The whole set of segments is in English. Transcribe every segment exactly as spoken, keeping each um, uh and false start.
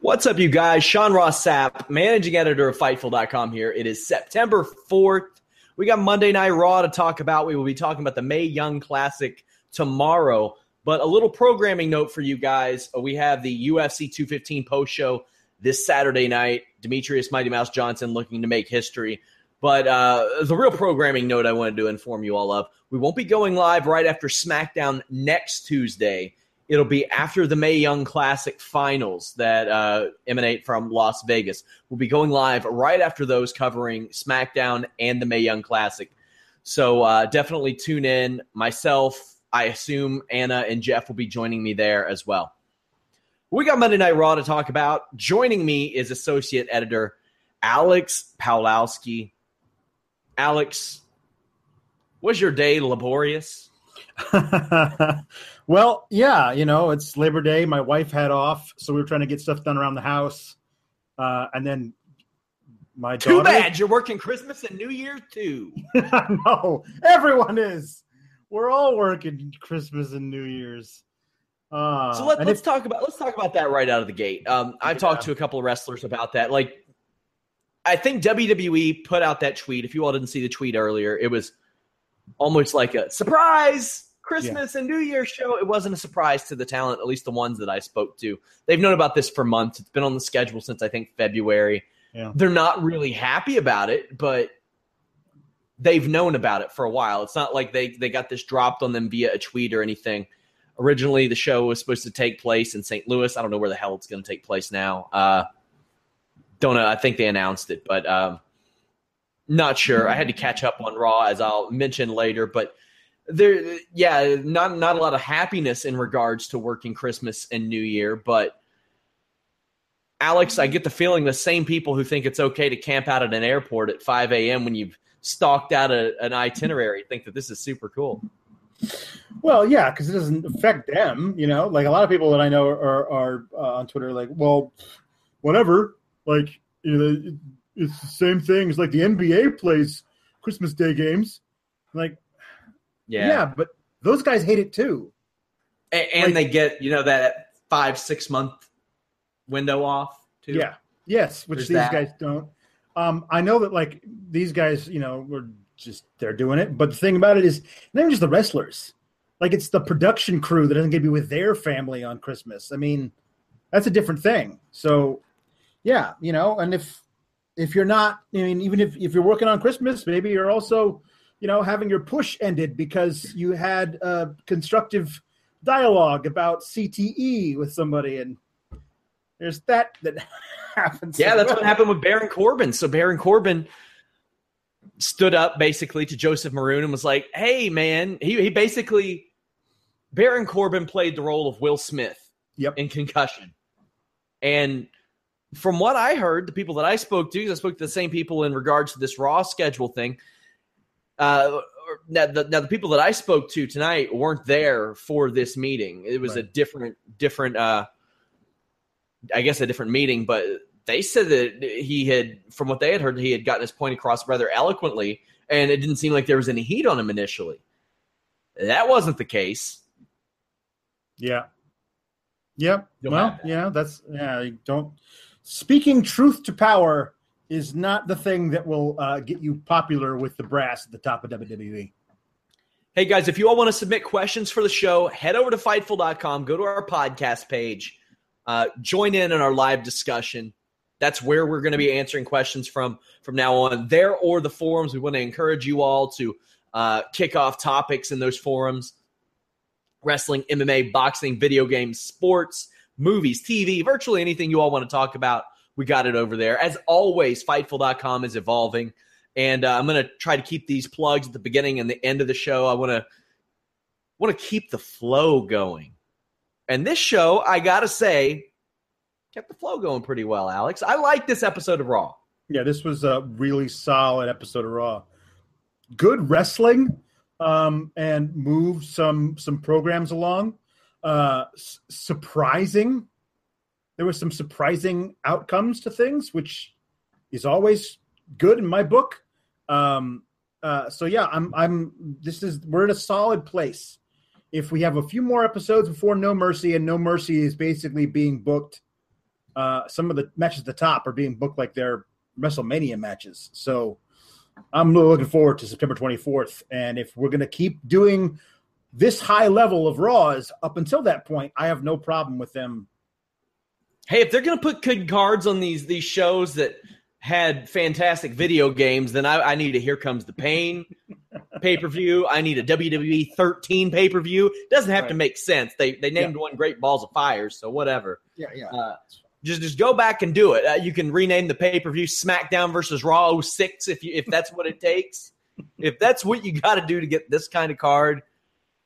What's up, you guys? Sean Ross Sapp, managing editor of Fightful dot com here. It is September fourth. We got Monday Night Raw to talk about. We will be talking about the Mae Young Classic tomorrow. But a little programming note for you guys. We have the U F C two fifteen post-show this Saturday night. Demetrius Mighty Mouse Johnson looking to make history. But uh, the real programming note I wanted to inform you all of, we won't be going live right after SmackDown next Tuesday. It'll be after the Mae Young Classic finals that uh, emanate from Las Vegas. We'll be going live right after those, covering SmackDown and the Mae Young Classic. So uh, definitely tune in. Myself, I assume Anna and Jeff will be joining me there as well. We got Monday Night Raw to talk about. Joining me is associate editor Alex Pawlowski. Alex, was your day laborious? Well, yeah, you know, it's Labor Day. My wife had off, so we were trying to get stuff done around the house. Uh, and then my daughter... Too bad you're working Christmas and New Year, too. No, everyone is. We're all working Christmas and New Year's. Uh, so let, let's, if, talk about, let's talk about that right out of the gate. Um, I've yeah. talked to a couple of wrestlers about that. Like, I think W W E put out that tweet. If you all didn't see the tweet earlier, it was almost like a surprise Christmas yeah. and New Year's show. It wasn't a surprise to the talent, at least the ones that I spoke to. They've known about this for months. It's been on the schedule since, I think, February. Yeah. They're not really happy about it, but they've known about it for a while. It's not like they, they got this dropped on them via a tweet or anything. Originally, the show was supposed to take place in Saint Louis. I don't know where the hell it's going to take place now. Uh, don't know. I think they announced it, but um, not sure. I had to catch up on Raw, as I'll mention later, but there, yeah, not not a lot of happiness in regards to working Christmas and New Year. But Alex, I get the feeling the same people who think it's okay to camp out at an airport at five a.m. when you've stalked out a, an itinerary think that this is super cool. Well, yeah, because it doesn't affect them, you know. Like a lot of people that I know are are uh, on Twitter, like, well, whatever. Like, you know, it's the same thing. It's like the N B A plays Christmas Day games, like. Yeah. yeah, but those guys hate it too. And, and like, they get, you know, that five, six month window off too. Yeah. Yes, which There's these that. guys don't. Um, I know that, like, these guys, you know, were just, they're doing it. But the thing about it is, they're just the wrestlers. Like, it's the production crew that doesn't get to be with their family on Christmas. I mean, that's a different thing. So, yeah, you know, and if if you're not, I mean, even if, if you're working on Christmas, maybe you're also, you know, having your push ended because you had a uh, constructive dialogue about C T E with somebody, and there's that that happens. Yeah, that's what happened with Baron Corbin. So Baron Corbin stood up basically to Joseph Maroon and was like, "Hey, man," he he basically Baron Corbin played the role of Will Smith yep. in Concussion, and from what I heard, the people that I spoke to, I spoke to the same people in regards to this Raw schedule thing. Uh, now, the, now, the people that I spoke to tonight weren't there for this meeting. It was right. a different, different, uh, I guess a different meeting, but they said that he had, from what they had heard, he had gotten his point across rather eloquently, and it didn't seem like there was any heat on him initially. That wasn't the case. Yeah. Yep. Don't well, yeah, that's, yeah, don't, speaking truth to power is not the thing that will uh, get you popular with the brass at the top of W W E. Hey, guys, if you all want to submit questions for the show, head over to Fightful dot com, go to our podcast page, uh, join in on our live discussion. That's where we're going to be answering questions from from now on. There or the forums, we want to encourage you all to uh, kick off topics in those forums. Wrestling, M M A, boxing, video games, sports, movies, T V, virtually anything you all want to talk about. We got it over there. As always, Fightful dot com is evolving, and uh, I'm going to try to keep these plugs at the beginning and the end of the show. I want to want to keep the flow going. And this show, I got to say, kept the flow going pretty well, Alex. I like this episode of Raw. Yeah, this was a really solid episode of Raw. Good wrestling, um, and moved some some programs along. Uh, s- surprising. There were some surprising outcomes to things, which is always good in my book. Um, uh, so yeah, I'm. I'm. This is we're in a solid place. If we have a few more episodes before No Mercy, and No Mercy is basically being booked, uh, some of the matches at the top are being booked like they're WrestleMania matches. So I'm really looking forward to September twenty-fourth. And if we're going to keep doing this high level of Raws up until that point, I have no problem with them. Hey, if they're going to put good cards on these these shows that had fantastic video games, then I, I need a Here Comes the Pain pay-per-view. I need a W W E thirteen pay-per-view. It doesn't have right. to make sense. They they named yeah. one Great Balls of Fire, so whatever. Yeah, yeah. Uh, just just go back and do it. Uh, you can rename the pay-per-view SmackDown versus Raw oh six if you if that's what it takes. If that's what you got to do to get this kind of card,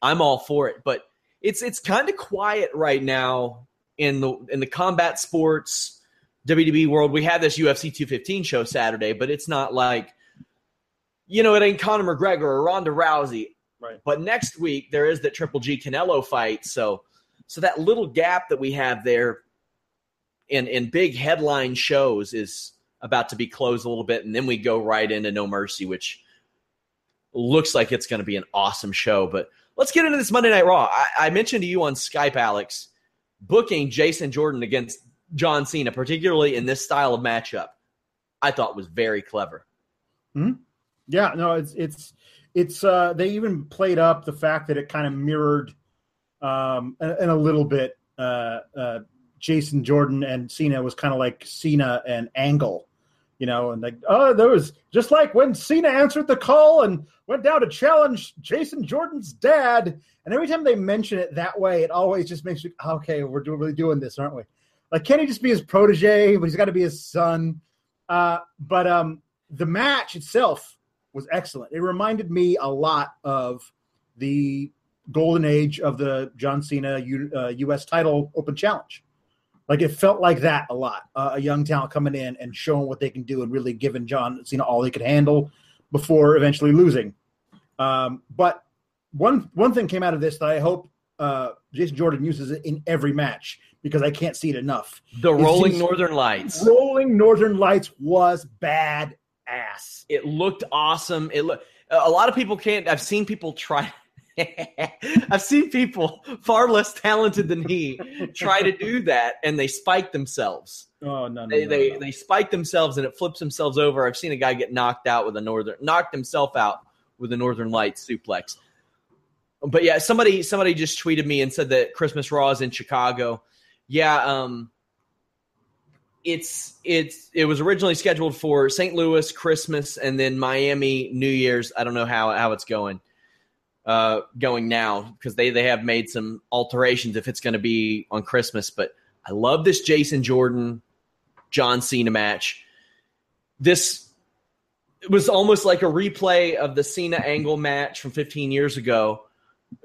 I'm all for it. But it's it's kind of quiet right now in the in the combat sports W W E world. We had this U F C two fifteen show Saturday, but it's not like, you know, it ain't Conor McGregor or Ronda Rousey. Right. But next week there is that Triple G Canelo fight. So so that little gap that we have there in, in big headline shows is about to be closed a little bit. And then we go right into No Mercy, which looks like it's going to be an awesome show. But let's get into this Monday Night Raw. I, I mentioned to you on Skype, Alex, booking Jason Jordan against John Cena, particularly in this style of matchup, I thought was very clever. Mm-hmm. Yeah, no, it's it's it's uh, they even played up the fact that it kind of mirrored um, in a little bit. Uh, uh, Jason Jordan and Cena was kind of like Cena and Angle, you know, and like oh, there was just like when Cena answered the call and went down to challenge Jason Jordan's dad. And every time they mention it that way, it always just makes you okay. We're do- really doing this, aren't we? Like, can he just be his protege? But he's got to be his son. Uh, but um, the match itself was excellent. It reminded me a lot of the golden age of the John Cena U- uh, U S title open challenge. Like, it felt like that a lot. Uh, a young talent coming in and showing what they can do and really giving John Cena all he could handle before eventually losing. Um, but one one thing came out of this that I hope uh, Jason Jordan uses it in every match, because I can't see it enough. The Rolling Northern Lights. Rolling Northern Lights was bad ass. It looked awesome. It looked. A lot of people can't. I've seen people try. I've seen people far less talented than he try to do that, and they spike themselves. Oh no! no they no, they, no. they spike themselves, and it flips themselves over. I've seen a guy get knocked out with a northern, knocked himself out with a Northern Light suplex. But yeah, somebody somebody just tweeted me and said that Christmas Raw is in Chicago. Yeah, um, it's it's it was originally scheduled for Saint Louis Christmas and then Miami New Year's. I don't know how, how it's going uh, going now because they, they have made some alterations if it's going to be on Christmas. But I love this Jason Jordan, John Cena match. This was almost like a replay of the Cena Angle match from fifteen years ago.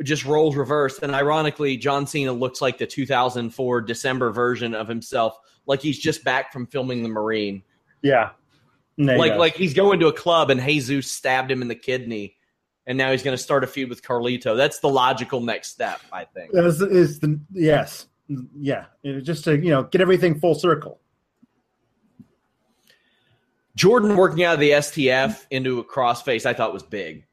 Just roles reversed, and ironically, John Cena looks like the two thousand four December version of himself, like he's just back from filming The Marine. Yeah, there like like he's going to a club, and Jesus stabbed him in the kidney, and now he's going to start a feud with Carlito. That's the logical next step, I think. Is, is the yes, yeah, just to you know get everything full circle. Jordan working out of the S T F into a crossface, I thought was big.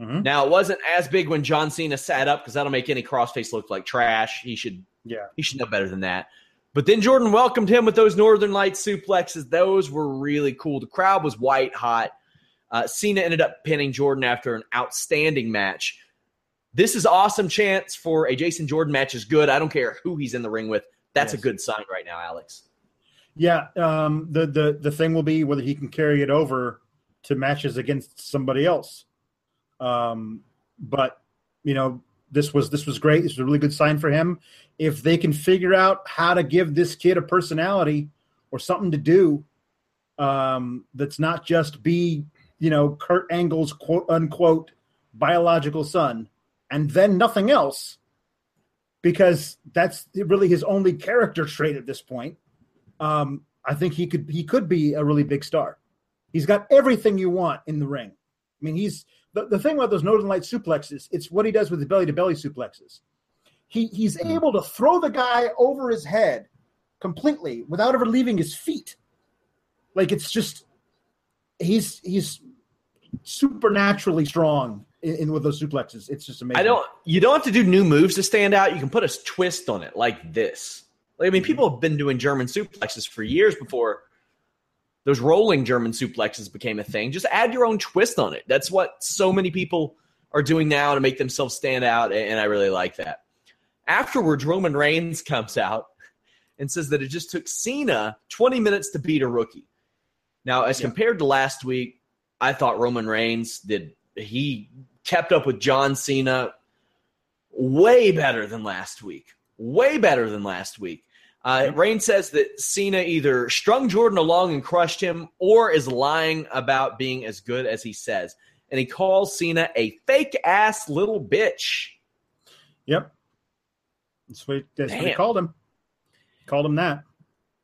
Mm-hmm. Now, it wasn't as big when John Cena sat up because that'll make any crossface look like trash. He should yeah. he should know better than that. But then Jordan welcomed him with those Northern Light suplexes. Those were really cool. The crowd was white hot. Uh, Cena ended up pinning Jordan after an outstanding match. This is awesome chance for a Jason Jordan match is good. I don't care who he's in the ring with. That's yes. a good sign right now, Alex. Yeah, um, the, the, the thing will be whether he can carry it over to matches against somebody else. Um, but you know, this was, this was great. This was a really good sign for him. If they can figure out how to give this kid a personality or something to do, um, that's not just be, you know, Kurt Angle's quote unquote biological son and then nothing else, because that's really his only character trait at this point. um, I think he could he could be a really big star. He's got everything you want in the ring. I mean, he's the, the thing about those Northern Light suplexes, it's what he does with the belly-to-belly suplexes. He He's able to throw the guy over his head completely without ever leaving his feet. Like, it's just he's he's supernaturally strong in, in with those suplexes. It's just amazing. I don't you don't have to do new moves to stand out. You can put a twist on it like this. Like, I mean, people have been doing German suplexes for years before those rolling German suplexes became a thing. Just add your own twist on it. That's what so many people are doing now to make themselves stand out, and I really like that. Afterwards, Roman Reigns comes out and says that it just took Cena twenty minutes to beat a rookie. Now, as yeah. compared to last week, I thought Roman Reigns did – he kept up with John Cena way better than last week. Way better than last week. Uh, Reigns says that Cena either strung Jordan along and crushed him or is lying about being as good as he says. And he calls Cena a fake-ass little bitch. Yep. That's what, that's what he called him. Called him that.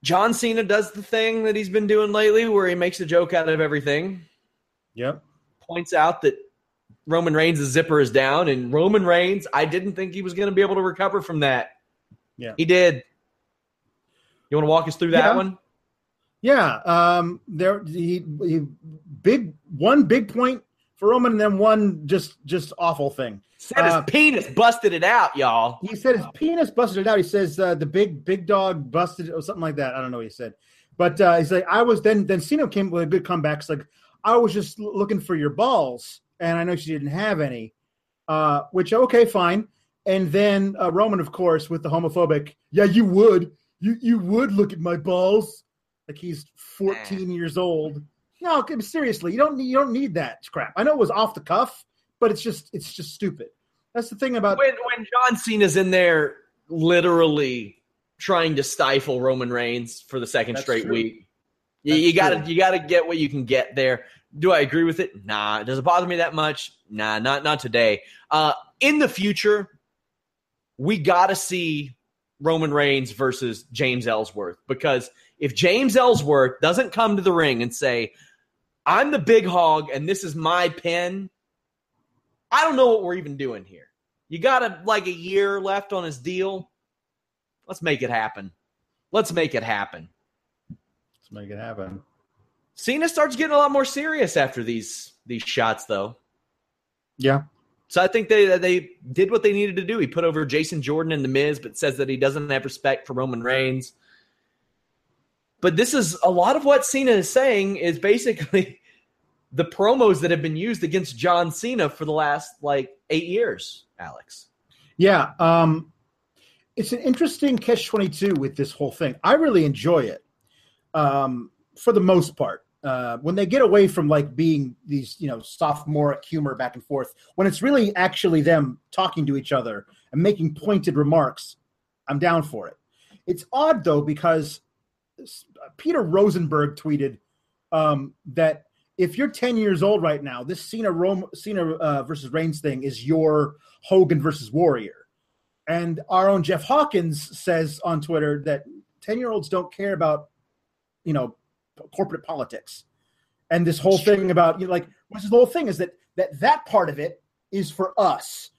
John Cena does the thing that he's been doing lately where he makes a joke out of everything. Yep. Points out that Roman Reigns' zipper is down, and Roman Reigns, I didn't think he was going to be able to recover from that. Yeah. He did. You want to walk us through that yeah. one? Yeah. Um, there, he, he big one big point for Roman, and then one just just awful thing. Said uh, his penis busted it out, y'all. He said his penis busted it out. He says uh, the big big dog busted it or something like that. I don't know what he said, but uh, he's like, I was then then Cena came with a good comeback. It's like, I was just looking for your balls, and I know she didn't have any. Uh, which okay, fine. And then uh, Roman, of course, with the homophobic, yeah, you would. You you would look at my balls, like he's fourteen years old. No, seriously, you don't you don't need that crap. I know it was off the cuff, but it's just it's just stupid. That's the thing about when when John Cena's in there, literally trying to stifle Roman Reigns for the second That's straight true. week. You, you gotta true. you gotta get what you can get there. Do I agree with it? Nah. Does it bother me that much? Nah, not not today. Uh, in the future, we gotta see Roman Reigns versus James Ellsworth, because if James Ellsworth doesn't come to the ring and say, I'm the big hog and this is my pen, I don't know what we're even doing here. You got a, like a year left on his deal. Let's make it happen. Let's make it happen. Let's make it happen. Cena starts getting a lot more serious after these these shots, though. Yeah. So I think they they did what they needed to do. He put over Jason Jordan and The Miz, but says that he doesn't have respect for Roman Reigns. But this is a lot of what Cena is saying is basically the promos that have been used against John Cena for the last, like, eight years, Alex. Yeah. Um, it's an interesting catch twenty-two with this whole thing. I really enjoy it um, for the most part. Uh, when they get away from like being these, you know, sophomoric humor back and forth, when it's really actually them talking to each other and making pointed remarks, I'm down for it. It's odd though, because Peter Rosenberg tweeted um, that if you're ten years old right now, this Cena Rome, Cena uh, versus Reigns thing is your Hogan versus Warrior. And our own Jeff Hawkins says on Twitter that ten year olds don't care about, you know, corporate politics, and this whole thing about, you know, like, what's the whole thing is that that that part of it is for us,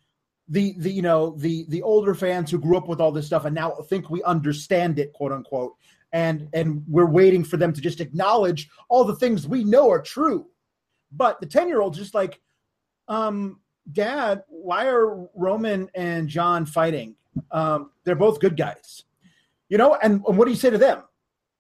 the the you know the the older fans who grew up with all this stuff and now think we understand it, quote unquote, and and we're waiting for them to just acknowledge all the things we know are true. But the ten year old just like, um Dad, why are Roman and John fighting? Um they're both good guys, you know. And, and what do you say to them?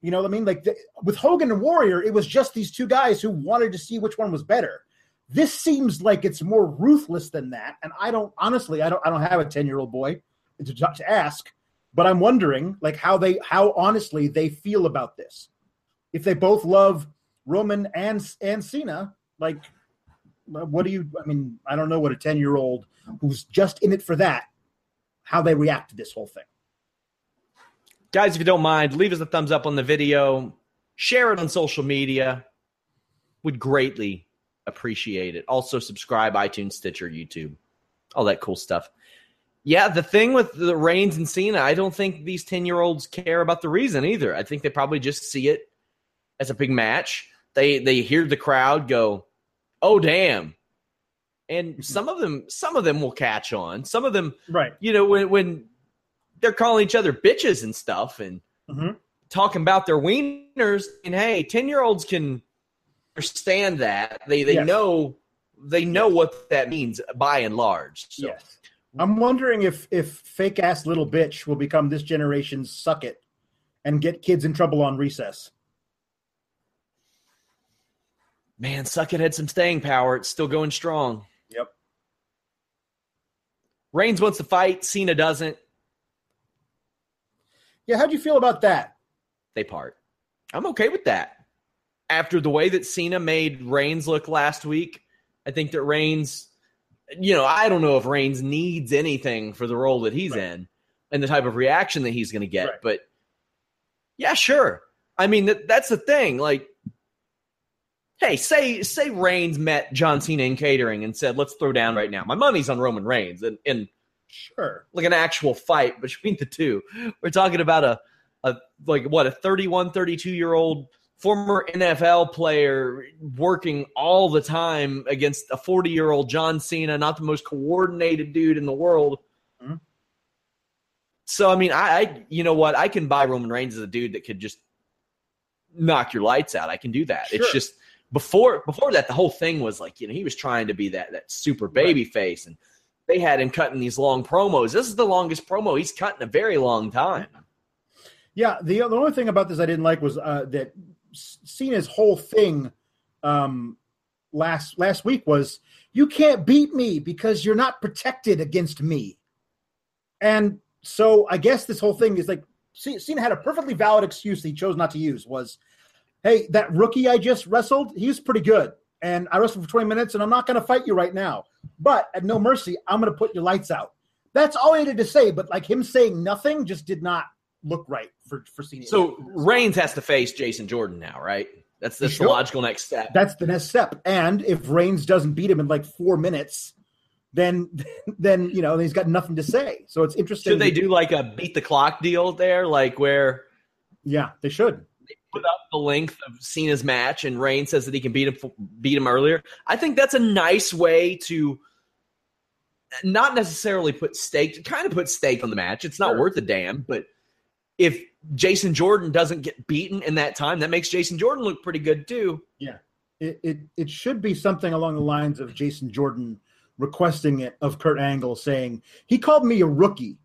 You know what I mean? Like the, with Hogan and Warrior, it was just these two guys who wanted to see which one was better. This seems like it's more ruthless than that. And I don't, honestly, I don't, I don't have a ten year old boy to, to ask, but I'm wondering like how they, how honestly they feel about this. If they both love Roman and, and Cena, like what do you, I mean, I don't know what a ten year old who's just in it for that, how they react to this whole thing. Guys, if you don't mind, leave us a thumbs up on the video. Share it on social media. Would greatly appreciate it. Also, subscribe, iTunes, Stitcher, YouTube. All that cool stuff. Yeah, the thing with the Reigns and Cena, I don't think these ten-year-olds care about the reason either. I think they probably just see it as a big match. They they hear the crowd go, "Oh damn." And some of them some of them will catch on. Some of them, right. you know, when when they're calling each other bitches and stuff and mm-hmm. talking about their wieners, and hey, ten-year-olds can understand that. They they yes. know they know yes. what that means by and large. So. Yes. I'm wondering if, if fake-ass little bitch will become this generation's suck it and get kids in trouble on recess. Man, suck it had some staying power. It's still going strong. Yep. Reigns wants to fight. Cena doesn't. Yeah, how'd you feel about that? They part. I'm okay with that. After the way that Cena made Reigns look last week, I think that Reigns... You know, I don't know if Reigns needs anything for the role that he's right. in and the type of reaction that he's going to get. Right. But, yeah, sure. I mean, that, that's the thing. Like, hey, say say Reigns met John Cena in catering and said, let's throw down right now. My money's on Roman Reigns. And, and sure, like an actual fight between the two. We're talking about a, a like, what, a thirty-one, thirty-two-year-old former N F L player working all the time against a forty-year-old John Cena, not the most coordinated dude in the world. Mm-hmm. So, I mean, I, I, you know what? I can buy Roman Reigns as a dude that could just knock your lights out. I can do that. Sure. It's just before before that, the whole thing was like, you know, he was trying to be that that super baby right. face, and they had him cutting these long promos. This is the longest promo he's cut in a very long time. Yeah, the, the only thing about this I didn't like was uh, that – Cena's whole thing um, last last week was, you can't beat me because you're not protected against me. And so I guess this whole thing is like, Cena had a perfectly valid excuse that he chose not to use was, hey, that rookie I just wrestled, he was pretty good. And I wrestled for twenty minutes and I'm not going to fight you right now. But at No Mercy, I'm going to put your lights out. That's all he had to say. But like him saying nothing just did not look right for, for Cena. So Reigns has to face Jason Jordan now, right? That's, that's sure. the logical next step. That's the next step. And if Reigns doesn't beat him in like four minutes, then then you know he's got nothing to say. So it's interesting. Should they do like a beat the clock deal there, like where? Yeah, they should. They put up the length of Cena's match, and Reigns says that he can beat him beat him earlier. I think that's a nice way to not necessarily put stake, kind of put stake on the match. It's not sure. worth a damn, but. If Jason Jordan doesn't get beaten in that time, that makes Jason Jordan look pretty good too. Yeah. It it, it should be something along the lines of Jason Jordan requesting it of Kurt Angle, saying, he called me a rookie.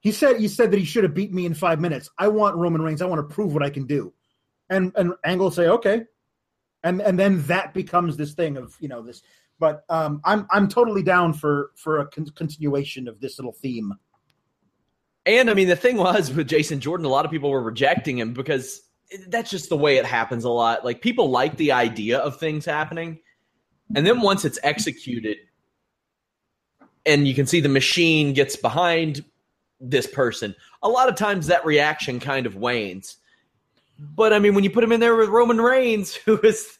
He said he said that he should have beat me in five minutes. I want Roman Reigns. I want to prove what I can do. And and Angle say, okay. And and then that becomes this thing of, you know, this. But um, I'm I'm totally down for, for a con- continuation of this little theme. And, I mean, the thing was with Jason Jordan, a lot of people were rejecting him because that's just the way it happens a lot. Like, people like the idea of things happening. And then once it's executed and you can see the machine gets behind this person, a lot of times that reaction kind of wanes. But, I mean, when you put him in there with Roman Reigns, who is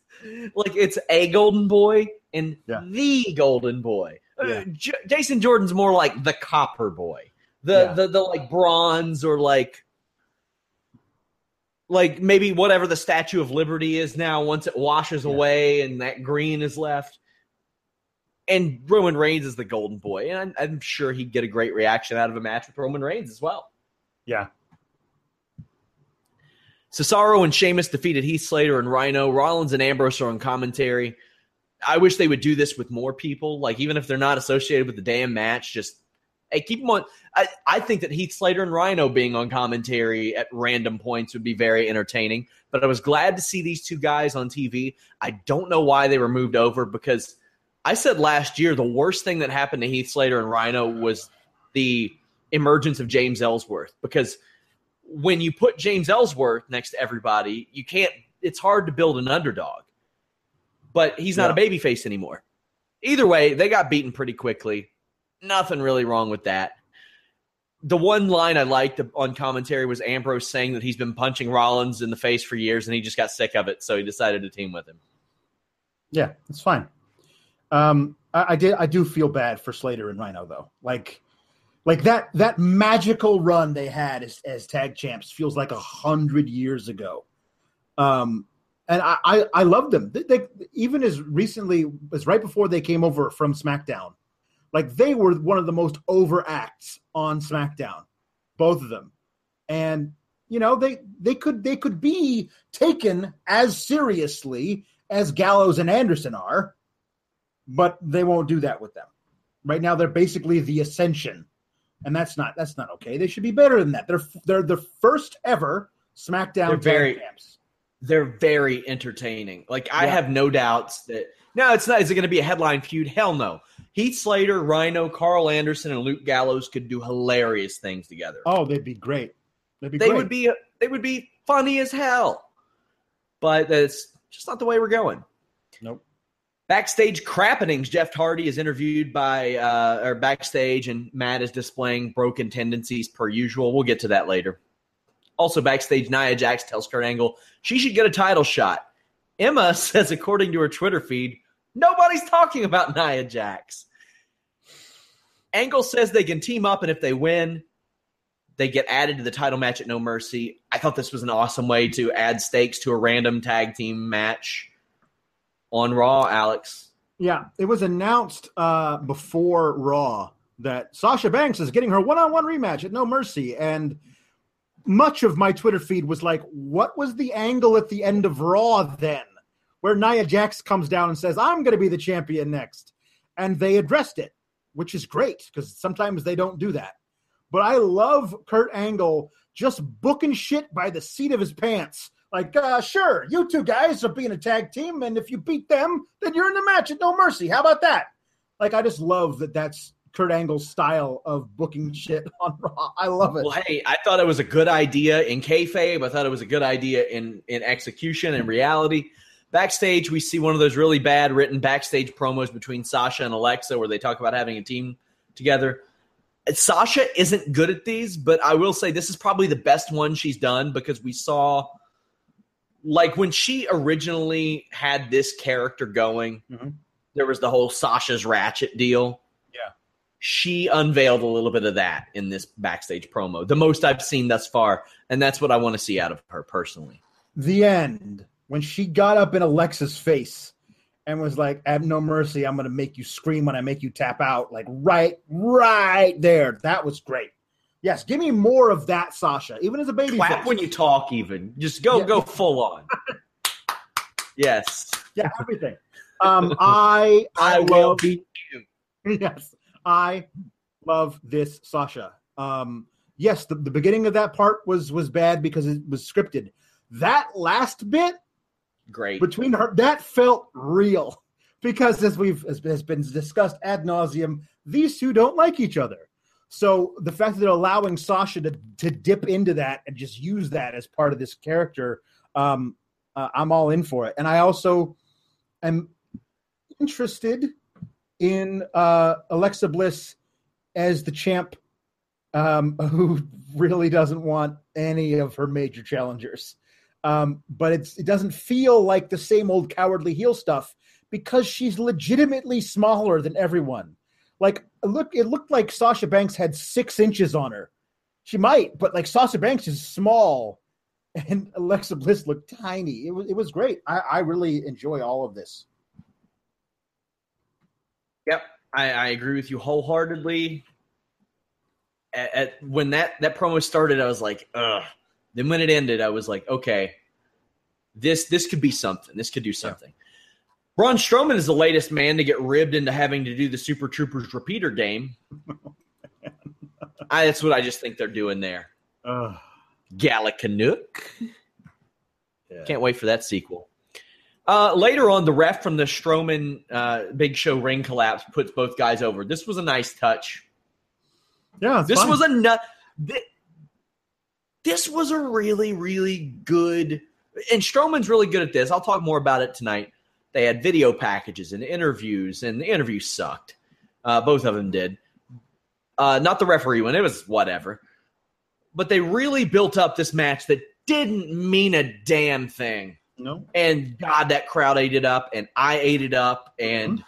like, it's a golden boy and yeah. the golden boy. Yeah. Uh, J- Jason Jordan's more like the copper boy. The, yeah. the the like bronze or like like maybe whatever the Statue of Liberty is now once it washes yeah. away and that green is left. And Roman Reigns is the golden boy. And I'm, I'm sure he'd get a great reaction out of a match with Roman Reigns as well. Yeah. Cesaro and Sheamus defeated Heath Slater and Rhino. Rollins and Ambrose are on commentary. I wish they would do this with more people. Like even if they're not associated with the damn match, just hey, keep them on. I, I think that Heath Slater and Rhino being on commentary at random points would be very entertaining. But I was glad to see these two guys on T V. I don't know why they were moved over because I said last year the worst thing that happened to Heath Slater and Rhino was the emergence of James Ellsworth. Because when you put James Ellsworth next to everybody, you can't. It's hard to build an underdog. But he's not yeah. a babyface anymore. Either way, they got beaten pretty quickly. Nothing really wrong with that. The one line I liked on commentary was Ambrose saying that he's been punching Rollins in the face for years and he just got sick of it, so he decided to team with him. Yeah, it's fine. Um, I, I did. I do feel bad for Slater and Rhino, though. Like, Like that that magical run they had as, as tag champs feels like a hundred years ago. Um, and I, I, I loved them. They, they, even as recently as right before they came over from SmackDown, like they were one of the most over acts on SmackDown, both of them. And, you know, they, they could they could be taken as seriously as Gallows and Anderson are, but they won't do that with them. Right now they're basically the Ascension, and that's not that's not okay. They should be better than that. They're they're the first ever SmackDown tag champs. They're very entertaining. Like I yeah. have no doubts that no, it's not. Is it going to be a headline feud? Hell no. Heath Slater, Rhino, Carl Anderson, and Luke Gallows could do hilarious things together. Oh, they'd be great. They'd be they great. would be they would be funny as hell. But that's just not the way we're going. Nope. Backstage crappenings. Jeff Hardy is interviewed by uh, or backstage, and Matt is displaying broken tendencies per usual. We'll get to that later. Also backstage, Nia Jax tells Kurt Angle she should get a title shot. Emma says, according to her Twitter feed, nobody's talking about Nia Jax. Angle says they can team up, and if they win, they get added to the title match at No Mercy. I thought this was an awesome way to add stakes to a random tag team match on Raw, Alex. Yeah, it was announced uh, before Raw that Sasha Banks is getting her one-on-one rematch at No Mercy, and much of my Twitter feed was like, what was the angle at the end of Raw then, where Nia Jax comes down and says, I'm going to be the champion next, and they addressed it, which is great, because sometimes they don't do that. But I love Kurt Angle just booking shit by the seat of his pants. Like, uh, sure, you two guys are being a tag team, and if you beat them, then you're in the match at No Mercy. How about that? Like, I just love that that's Kurt Angle's style of booking shit on Raw. I love it. Well, hey, I thought it was a good idea in kayfabe. I thought it was a good idea in, in execution and reality. Backstage, we see one of those really bad written backstage promos between Sasha and Alexa where they talk about having a team together. Sasha isn't good at these, but I will say this is probably the best one she's done because we saw – like when she originally had this character going, mm-hmm. there was the whole Sasha's ratchet deal. Yeah. She unveiled a little bit of that in this backstage promo, the most I've seen thus far. And that's what I want to see out of her personally. The end, when she got up in Alexa's face and was like, I have no mercy. I'm going to make you scream when I make you tap out. Like right, right there. That was great. Yes, give me more of that, Sasha. Even as a baby, clap when you talk. Even just go, yeah. go full on. Yes, yeah, everything. Um, I, I, I will beat you. Yes, I love this, Sasha. Um, yes, the, the beginning of that part was was bad because it was scripted. That last bit, great between her, that felt real because as we've as has been discussed ad nauseum, these two don't like each other. So the fact that they're allowing Sasha to, to dip into that and just use that as part of this character, um, uh, I'm all in for it. And I also am interested in uh, Alexa Bliss as the champ um, who really doesn't want any of her major challengers. Um, but it's, it doesn't feel like the same old cowardly heel stuff because she's legitimately smaller than everyone. Like, look, it looked like Sasha Banks had six inches on her. She might, but like Sasha Banks is small, and Alexa Bliss looked tiny. It was it was great. I, I really enjoy all of this. Yep, I, I agree with you wholeheartedly. At, at when that, that promo started, I was like, ugh. Then when it ended, I was like, okay, this this could be something. This could do something. Yeah. Braun Strowman is the latest man to get ribbed into having to do the Super Troopers repeater game. I, that's what I just think they're doing there. Uh, Gallagher. Yeah. Can't wait for that sequel. Uh, later on, the ref from the Strowman uh, Big Show ring collapse puts both guys over. This was a nice touch. Yeah, this fun. was a nu- th- This was a really, really good, and Strowman's really good at this. I'll talk more about it tonight. They had video packages and interviews, and the interview sucked. Uh, both of them did. Uh, not the referee one. It was whatever. But they really built up this match that didn't mean a damn thing. No. And, God, that crowd ate it up, and I ate it up, and mm-hmm.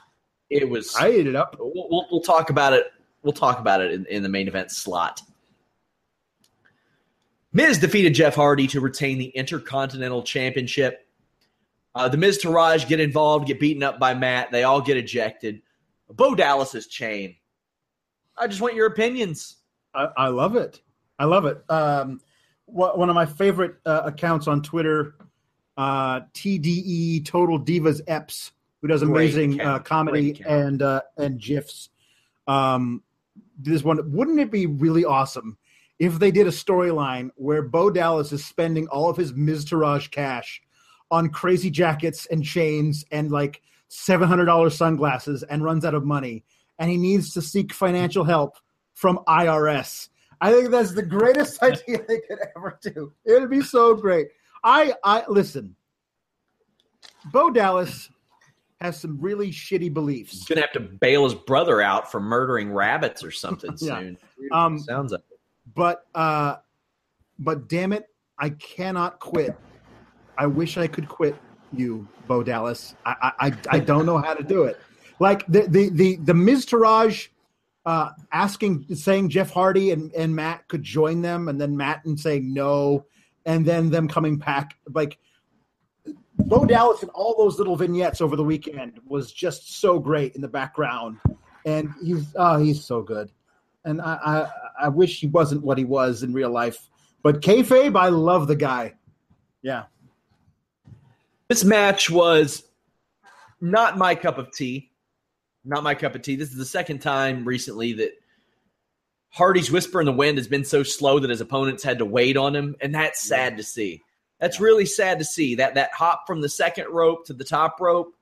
it was – I ate it up. We'll, we'll, we'll talk about it we'll talk about it in, in the main event slot. Miz defeated Jeff Hardy to retain the Intercontinental Championship. Uh, the Miztourage get involved, get beaten up by Matt. They all get ejected. Bo Dallas's chain. I just want your opinions. I, I love it. I love it. Um, wh- one of my favorite uh, accounts on Twitter, uh, T D E Total Divas Epps, who does amazing uh, comedy and uh, and GIFs. Um, this one, wouldn't it be really awesome if they did a storyline where Bo Dallas is spending all of his Miztourage cash on crazy jackets and chains and like seven hundred dollars sunglasses and runs out of money, and he needs to seek financial help from I R S? I think that's the greatest idea they could ever do. It would be so great. I, I listen, Bo Dallas has some really shitty beliefs. He's going to have to bail his brother out for murdering rabbits or something yeah. soon. Um, Sounds like it. But, uh, but damn it, I cannot quit. I wish I could quit you, Bo Dallas. I I, I don't know how to do it. Like the the the, the Miztourage uh, asking, saying Jeff Hardy and, and Matt could join them, and then Matt and saying no, and then them coming back. Like Bo Dallas and all those little vignettes over the weekend was just so great in the background, and he's oh, he's so good. And I, I I wish he wasn't what he was in real life, but kayfabe, I love the guy. Yeah. This match was not my cup of tea. Not my cup of tea. This is the second time recently that Hardy's whisper in the wind has been so slow that his opponents had to wait on him, and that's sad yeah. to see. That's yeah. really sad to see. That that hop from the second rope to the top rope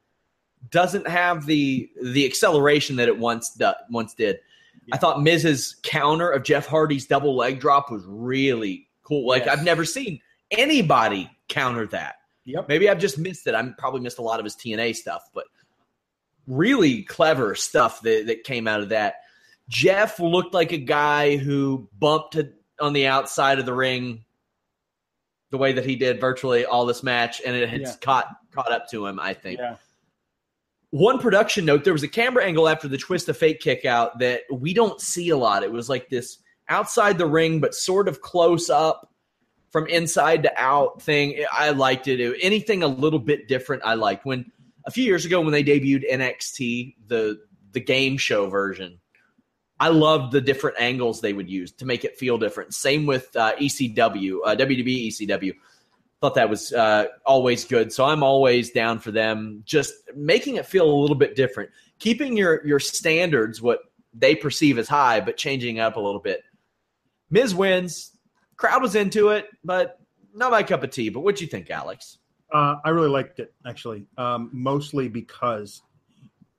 doesn't have the the acceleration that it once do, once did. Yeah. I thought Miz's counter of Jeff Hardy's double leg drop was really cool. Like yes. I've never seen anybody counter that. Yep. Maybe I've just missed it. I probably missed a lot of his T N A stuff, but really clever stuff that, that came out of that. Jeff looked like a guy who bumped on the outside of the ring the way that he did virtually all this match, and it had yeah. caught caught up to him, I think. Yeah. One production note, there was a camera angle after the twist of fate kick out that we don't see a lot. It was like this outside the ring but sort of close up, from inside to out thing. I liked it. Anything a little bit different, I liked. When a few years ago when they debuted N X T, the the game show version, I loved the different angles they would use to make it feel different. Same with uh, E C W, uh, W W E E C W. Thought that was uh, always good, so I'm always down for them. Just making it feel a little bit different. Keeping your your standards, what they perceive as high, but changing up a little bit. Miz wins. Crowd was into it, but not my cup of tea. But what'd you think, Alex? Uh, I really liked it, actually, um, mostly because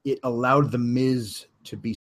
it allowed The Miz to be.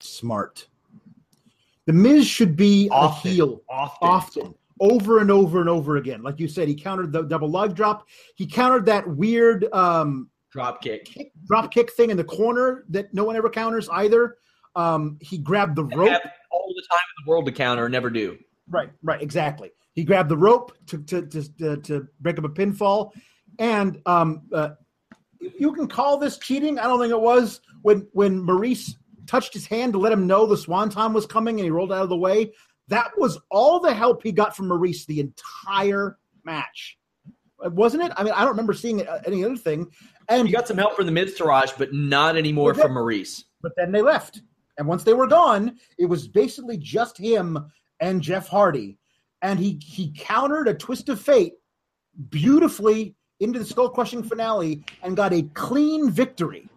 Smart. The Miz should be often, a heel often. often, over and over and over again. Like you said, he countered the double leg drop. He countered that weird um, drop kick. kick, drop kick thing in the corner that no one ever counters either. Um, he grabbed the they rope all the time in the world to counter and never do. Right, right, exactly. He grabbed the rope to to to, to break up a pinfall, and um, uh, you can call this cheating. I don't think it was when when Maurice touched his hand to let him know the swanton was coming, and he rolled out of the way. That was all the help he got from Maurice the entire match, wasn't it? I mean, I don't remember seeing any other thing. And he got some help from the Miztourage, but not anymore from Maurice. But then they left, and once they were gone, it was basically just him and Jeff Hardy, and he he countered a twist of fate beautifully into the skull crushing finale and got a clean victory.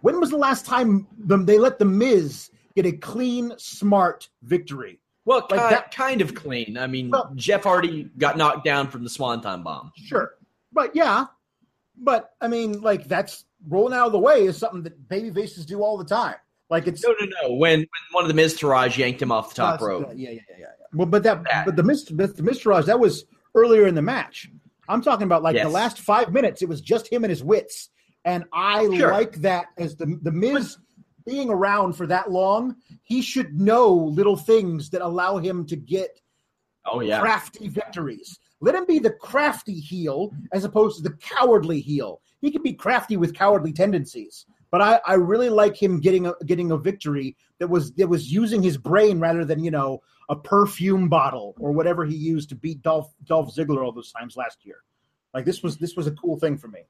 When was the last time they let The Miz get a clean, smart victory? Well, like kind, that, kind of clean. I mean, well, Jeff Hardy got knocked down from the Swanton Bomb. Sure. But, yeah. But, I mean, like, that's rolling out of the way is something that baby faces do all the time. Like it's no, no, no. When, when one of the Miztourage yanked him off the top uh, rope. Yeah, yeah, yeah, yeah. Well, but that, that. but the Miz, the Miztourage, that was earlier in the match. I'm talking about like yes. the last five minutes. It was just him and his wits, and I sure. like that as the the Miz but, being around for that long. He should know little things that allow him to get oh yeah crafty victories. Let him be the crafty heel as opposed to the cowardly heel. He can be crafty with cowardly tendencies. But I, I really like him getting a, getting a victory that was that was using his brain rather than, you know, a perfume bottle or whatever he used to beat Dolph Dolph Ziggler all those times last year. Like this was this was a cool thing for me.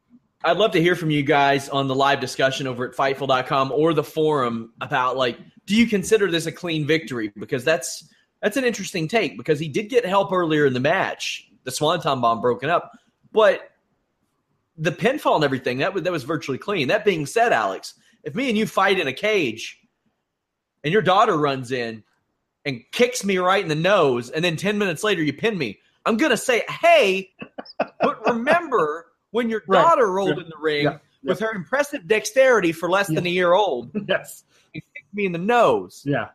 I'd love to hear from you guys on the live discussion over at Fightful dot com or the forum about like, do you consider this a clean victory? Because that's that's an interesting take because he did get help earlier in the match. The Swanton Bomb broken up, but the pinfall and everything, that was, that was virtually clean. That being said, Alex, if me and you fight in a cage and your daughter runs in and kicks me right in the nose and then ten minutes later you pin me, I'm going to say, hey, but remember when your daughter right. rolled yeah. in the ring yeah. with yeah. her impressive dexterity for less yeah. than a year old yes. and kicked me in the nose. Yeah,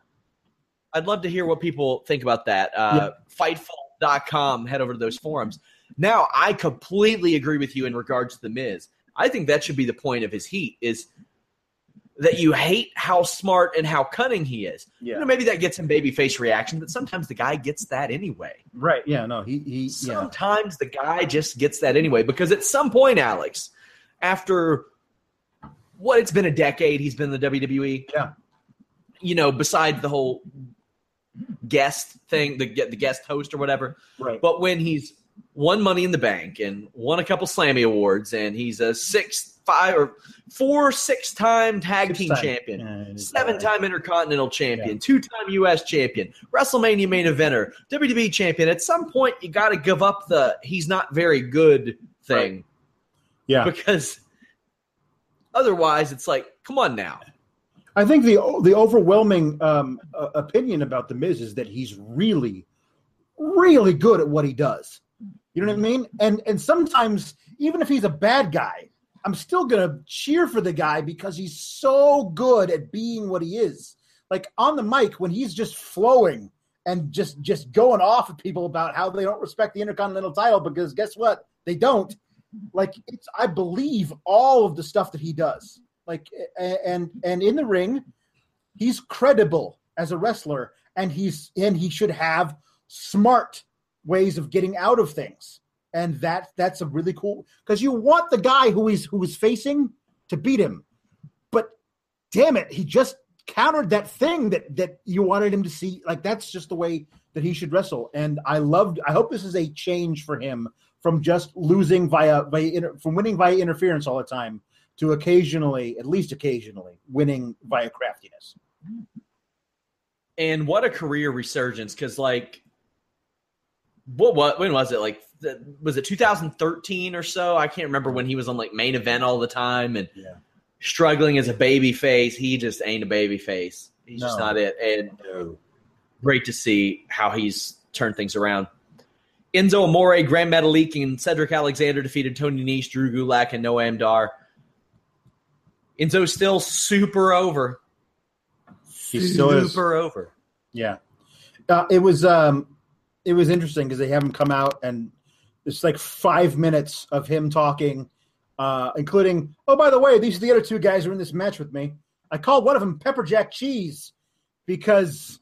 I'd love to hear what people think about that. Uh, yeah. Fightful dot com, head over to those forums. Now, I completely agree with you in regards to The Miz. I think that should be the point of his heat is that you hate how smart and how cunning he is. Yeah. You know, maybe that gets him babyface reaction, but sometimes the guy gets that anyway. Right, yeah, no. he, he Sometimes yeah. the guy just gets that anyway because at some point, Alex, after what, it's been a decade he's been in the W W E. Yeah. You know, besides the whole guest thing, the, the guest host or whatever. Right. But when he's won Money in the Bank and won a couple Slammy Awards, and he's a six, five, or four, six-time tag six team time. champion, yeah, seven-time right. Intercontinental champion, yeah. two-time U S champion, WrestleMania main eventer, W W E champion. At some point, you got to give up the he's not very good thing. Right. Yeah. Because otherwise, it's like, come on now. I think the the overwhelming um, uh, opinion about The Miz is that he's really, really good at what he does. You know what I mean? And and sometimes, even if he's a bad guy, I'm still going to cheer for the guy because he's so good at being what he is. Like on the mic, when he's just flowing and just, just going off of people about how they don't respect the Intercontinental title because guess what? They don't. Like it's, I believe all of the stuff that he does. Like and and in the ring, he's credible as a wrestler, and he's and he should have smart ways of getting out of things, and that that's a really cool because you want the guy who is who is facing to beat him, but damn it, he just countered that thing that that you wanted him to see. Like that's just the way that he should wrestle, and I loved. I hope this is a change for him from just losing via via from winning via interference all the time to occasionally, at least occasionally, winning via craftiness. And what a career resurgence! Because like, what, what? When was it? Like, the, was it two thousand thirteen or so? I can't remember when he was on like main event all the time and yeah. struggling as a baby face. He just ain't a baby face. He's no. just not it. And no. great to see how he's turned things around. Enzo Amore, Grand Metalik, and Cedric Alexander defeated Tony Nese, Drew Gulak, and Noam Dar. Enzo's still super over. He still super is super over. Yeah, uh, it was um, it was interesting because they have him come out and it's like five minutes of him talking, uh, including oh by the way, these are the other two guys who are in this match with me. I called one of them Pepper Jack Cheese because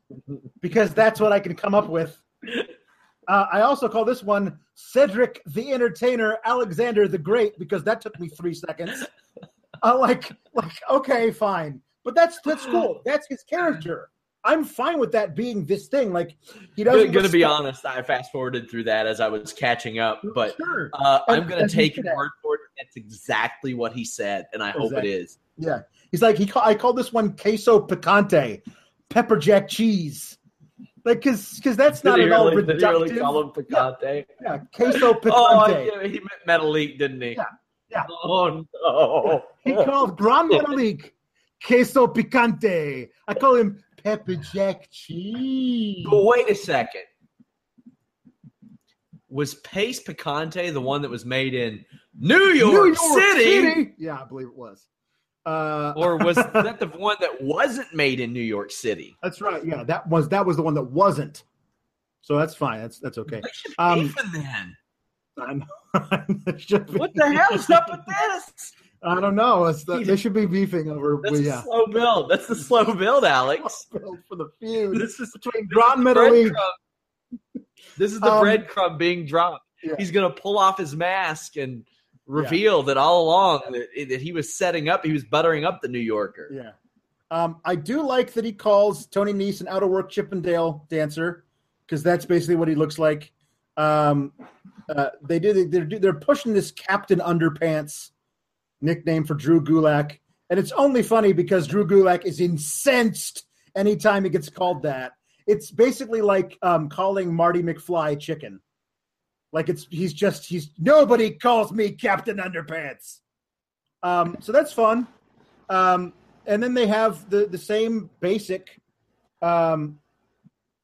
because that's what I can come up with. Uh, I also call this one Cedric the Entertainer Alexander the Great because that took me three seconds. Uh, like, like, okay, fine, but that's that's cool. That's his character. I'm fine with that being this thing. Like, he doesn't. I'm gonna be honest. I fast forwarded through that as I was catching up, but sure. uh, I'm and, gonna and take your word for it. That's exactly what he said, and I exactly. hope it is. Yeah, he's like he. Call, I call this one queso picante, pepper jack cheese. Like, cause, cause that's did not at all really, reductive. Did he really call him picante? Yeah, yeah queso picante. Oh, yeah, he meant Metalik, didn't he? Yeah. Yeah. Oh, no. Yeah. He called Braun Strowman queso picante. I call him pepper jack cheese. But wait a second. Was Pace Picante the one that was made in New York, New York City? City? Yeah, I believe it was. Uh, or was that the one that wasn't made in New York City? That's right. Yeah, that was that was the one that wasn't. So that's fine. That's that's okay. They should um, even then. I know. What the hell's up with this? I don't know. It's the, they should be beefing over. That's yeah. a slow build. That's the slow build, Alex. Slow build for the feud. This is between Braun and Ali. This is the um, breadcrumb being dropped. Yeah. He's going to pull off his mask and reveal yeah. that all along that, that he was setting up. He was buttering up the New Yorker. Yeah. Um, I do like that he calls Tony Nese an out-of-work Chippendale dancer because that's basically what he looks like. Um, uh, they do. They're they're pushing this Captain Underpants nickname for Drew Gulak, and it's only funny because Drew Gulak is incensed anytime he gets called that. It's basically like um, calling Marty McFly chicken. Like it's he's just he's nobody calls me Captain Underpants. Um, so that's fun. Um, and then they have the the same basic. Um,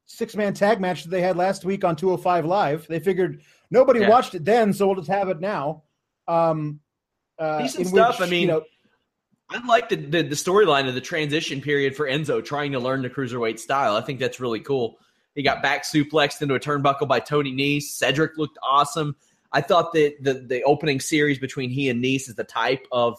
six-man tag match that they had last week on two oh five Live. They figured nobody yeah. watched it then, so we'll just have it now. Um, uh, Decent stuff. Which, I mean, you know, I like the, the, the storyline of the transition period for Enzo trying to learn the cruiserweight style. I think that's really cool. He got back suplexed into a turnbuckle by Tony Nese. Cedric looked awesome. I thought that the, the opening series between he and Nese is the type of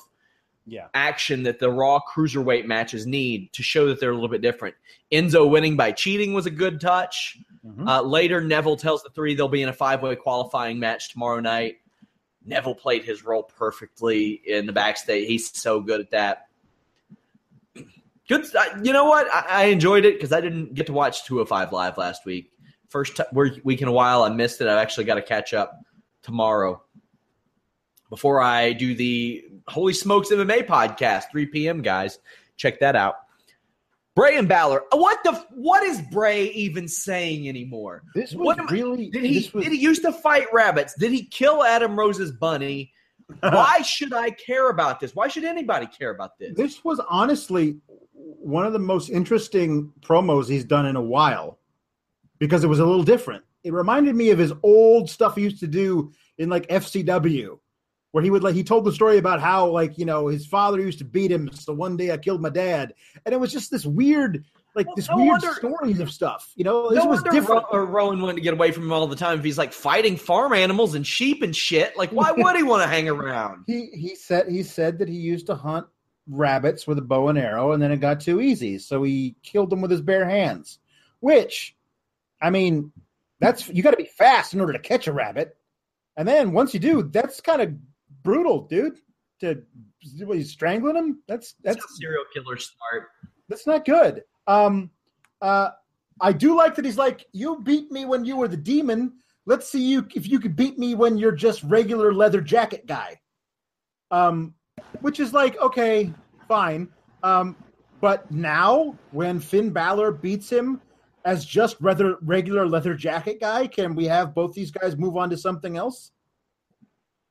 Yeah. action that the Raw cruiserweight matches need to show that they're a little bit different. Enzo winning by cheating was a good touch. Mm-hmm. Uh, later, Neville tells the three they'll be in a five-way qualifying match tomorrow night. Neville played his role perfectly in the backstage. He's so good at that. Good, I, you know what? I, I enjoyed it because I didn't get to watch two oh five Live last week. First t- week in a while, I missed it. I've actually got to catch up tomorrow. Before I do the Holy Smokes M M A podcast, three p.m., guys, check that out. Bray and Balor. What the? What is Bray even saying anymore? This was what am, really. Did he? Was, did he used to fight rabbits? Did he kill Adam Rose's bunny? Why should I care about this? Why should anybody care about this? This was honestly one of the most interesting promos he's done in a while because it was a little different. It reminded me of his old stuff he used to do in like F C W. Where he would like he told the story about how like you know his father used to beat him, so one day I killed my dad, and it was just this weird like well, this no weird wonder, stories of stuff. You know, no this was different. Ro- or Rowan wanted to get away from him all the time if he's like fighting farm animals and sheep and shit. Like, why would he want to hang around? He he said he said that he used to hunt rabbits with a bow and arrow, and then it got too easy, so he killed them with his bare hands. Which, I mean, that's you got to be fast in order to catch a rabbit, and then once you do, that's kind of brutal, dude. To what, he's strangling him? That's that's, that's a serial killer start. That's not good. Um, uh, I do like that he's like, you beat me when you were the demon. Let's see you if you could beat me when you're just regular leather jacket guy. Um, which is like, okay, fine. Um, but now when Finn Balor beats him as just rather regular leather jacket guy, can we have both these guys move on to something else?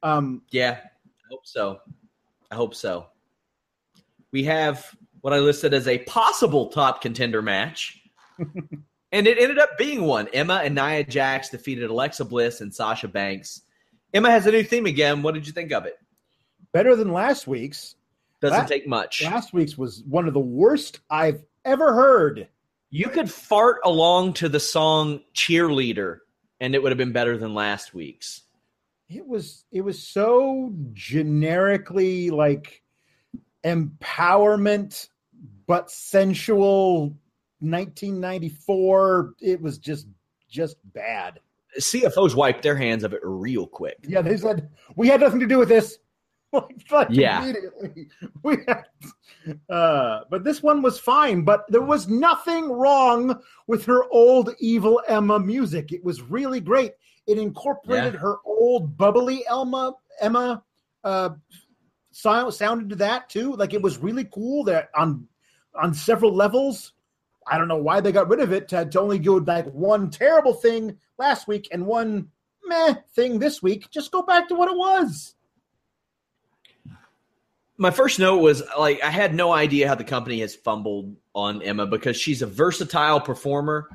Um, yeah, I hope so. I hope so. We have what I listed as a possible top contender match, and it ended up being one. Emma and Nia Jax defeated Alexa Bliss and Sasha Banks. Emma has a new theme again. What did you think of it? Better than last week's. Doesn't last, take much. Last week's was one of the worst I've ever heard. You could fart along to the song Cheerleader, and it would have been better than last week's. It was it was so generically like empowerment, but sensual nineteen ninety-four. It was just just bad. C F Os wiped their hands of it real quick. Yeah, they said we had nothing to do with this. Like, yeah, immediately. We had, uh, but this one was fine. But there was nothing wrong with her old evil Emma music. It was really great. It incorporated yeah. her old bubbly Elma, Emma uh, sound, sounded to that, too. Like, it was really cool that on on several levels. I don't know why they got rid of it to, to only go like one terrible thing last week and one meh thing this week. Just go back to what it was. My first note was, like, I had no idea how the company has fumbled on Emma because she's a versatile performer.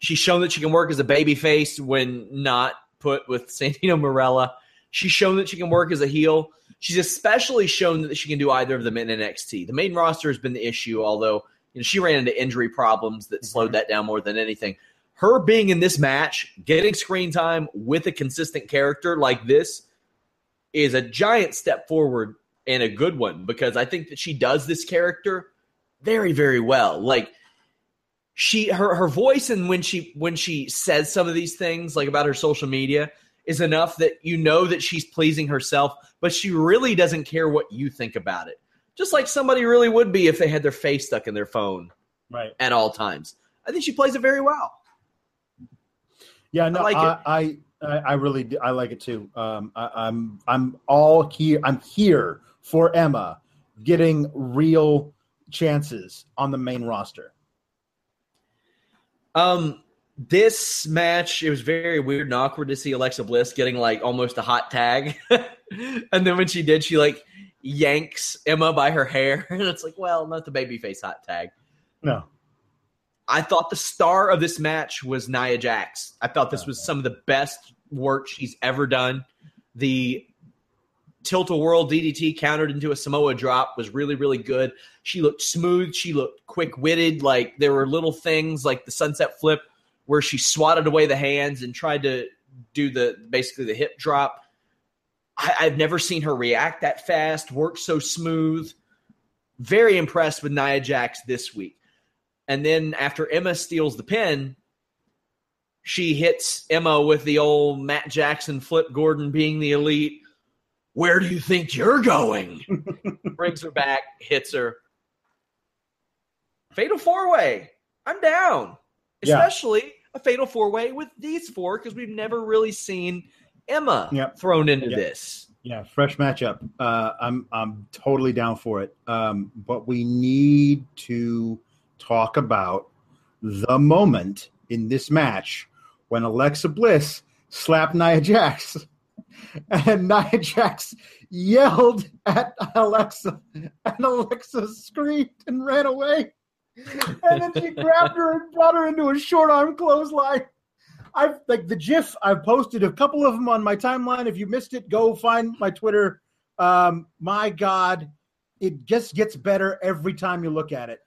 She's shown that she can work as a babyface when not put with Santino Marella. She's shown that she can work as a heel. She's especially shown that she can do either of them in N X T. The main roster has been the issue, although you know, she ran into injury problems that slowed that down more than anything. Her being in this match, getting screen time with a consistent character like this is a giant step forward and a good one, because I think that she does this character very, very well. Like, she, her, her voice, and when she when she says some of these things, like about her social media, is enough that you know that she's pleasing herself, but she really doesn't care what you think about it. Just like somebody really would be if they had their face stuck in their phone right. at all times. I think she plays it very well. Yeah, no, I like I, it. I, I really I like it too. Um, I, I'm I'm all here. I'm here for Emma getting real chances on the main roster. Um, this match, it was very weird and awkward to see Alexa Bliss getting like almost a hot tag, and then when she did, she like yanks Emma by her hair, and it's like, well, not the babyface hot tag. No. I thought the star of this match was Nia Jax. I thought this was some of the best work she's ever done. The tilt-a-whirl D D T countered into a Samoa drop was really, really good. She looked smooth. She looked quick-witted. Like, there were little things like the sunset flip where she swatted away the hands and tried to do the basically the hip drop. I, I've never seen her react that fast, work so smooth. Very impressed with Nia Jax this week. And then after Emma steals the pin, she hits Emma with the old Matt Jackson, Flip Gordon being the elite. Where do you think you're going? Brings her back, hits her. Fatal four-way. I'm down. Especially yeah. a fatal four-way with these four, because we've never really seen Emma yep. thrown into yep. this. Yeah, fresh matchup. Uh, I'm I'm totally down for it. Um, but we need to talk about the moment in this match when Alexa Bliss slapped Nia Jax and Nia Jax yelled at Alexa and Alexa screamed and ran away. And then she grabbed her and brought her into a short arm clothesline. I've like the GIF I've posted a couple of them on my timeline. If you missed it, go find my Twitter. Um, my God, it just gets better every time you look at it.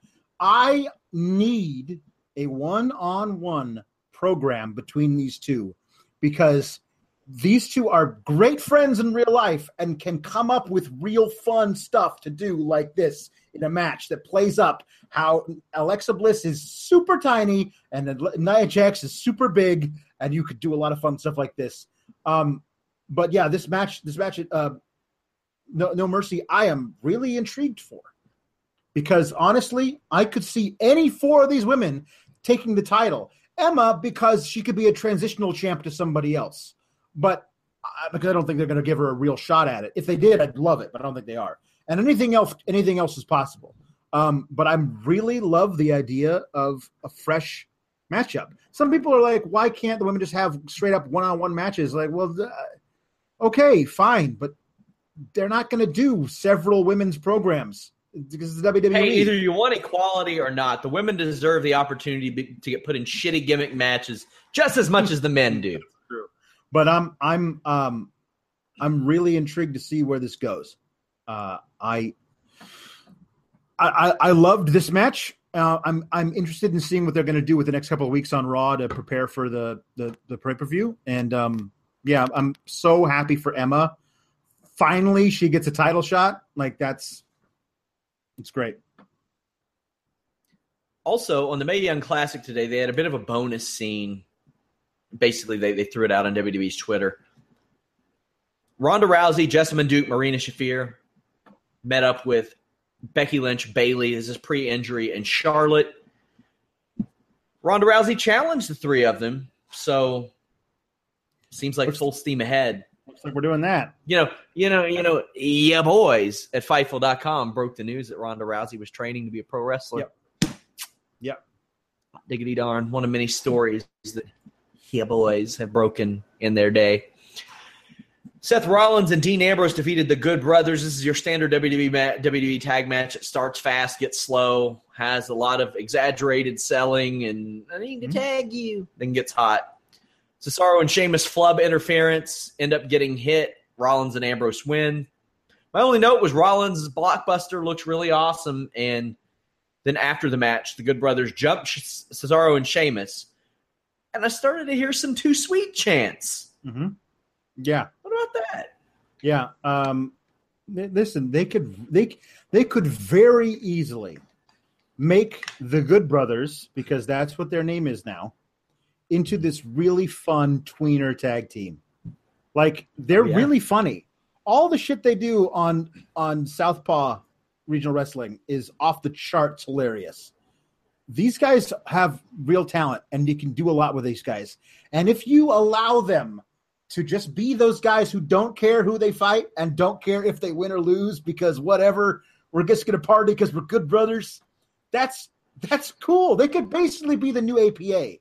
I need a one-on-one program between these two, because these two are great friends in real life and can come up with real fun stuff to do like this in a match that plays up how Alexa Bliss is super tiny and Nia Jax is super big, and you could do a lot of fun stuff like this. Um, but, yeah, this match, this match, uh, no, no Mercy, I am really intrigued for. Because, honestly, I could see any four of these women taking the title. Emma, because she could be a transitional champ to somebody else. But uh, because I don't think they're going to give her a real shot at it. If they did, I'd love it, but I don't think they are. And anything else anything else is possible. Um, but I really love the idea of a fresh matchup. Some people are like, why can't the women just have straight-up one-on-one matches? Like, well, uh, okay, fine, but they're not going to do several women's programs. Because it's W W E. Hey, either you want equality or not. The women deserve the opportunity be, to get put in shitty gimmick matches just as much as the men do. True. But I'm I'm um I'm really intrigued to see where this goes. Uh, I, I I loved this match. Uh, I'm I'm interested in seeing what they're going to do with the next couple of weeks on Raw to prepare for the the, the pay per view. And um, yeah, I'm so happy for Emma. Finally, she gets a title shot. Like that's. It's great. Also, on the Mae Young Classic today, they had a bit of a bonus scene. Basically, they, they threw it out on W W E's Twitter. Ronda Rousey, Jessamyn Duke, Marina Shafir met up with Becky Lynch, Bayley. This is pre-injury, and Charlotte. Ronda Rousey challenged the three of them, so seems like full steam ahead. Looks like we're doing that. You know, you know, you know, yeah, boys at Fightful dot com broke the news that Ronda Rousey was training to be a pro wrestler. Yep. Yep. Diggity darn. One of many stories that yeah, boys have broken in their day. Seth Rollins and Dean Ambrose defeated the Good Brothers. This is your standard W W E tag match. It starts fast, gets slow, has a lot of exaggerated selling, and I need to mm-hmm. tag you, then gets hot. Cesaro and Sheamus flub interference, end up getting hit. Rollins and Ambrose win. My only note was Rollins' blockbuster looks really awesome, and then after the match, the Good Brothers jumped Cesaro and Sheamus, and I started to hear some Too Sweet chants. Mm-hmm. Yeah. What about that? Yeah. Um, listen, they could they they could very easily make the Good Brothers, because that's what their name is now, into this really fun tweener tag team. Like, they're yeah. really funny. All the shit they do on on Southpaw Regional Wrestling is off the charts hilarious. These guys have real talent, and you can do a lot with these guys. And if you allow them to just be those guys who don't care who they fight and don't care if they win or lose, because whatever, we're just going to party because we're good brothers, that's that's cool. They could basically be the new A P A.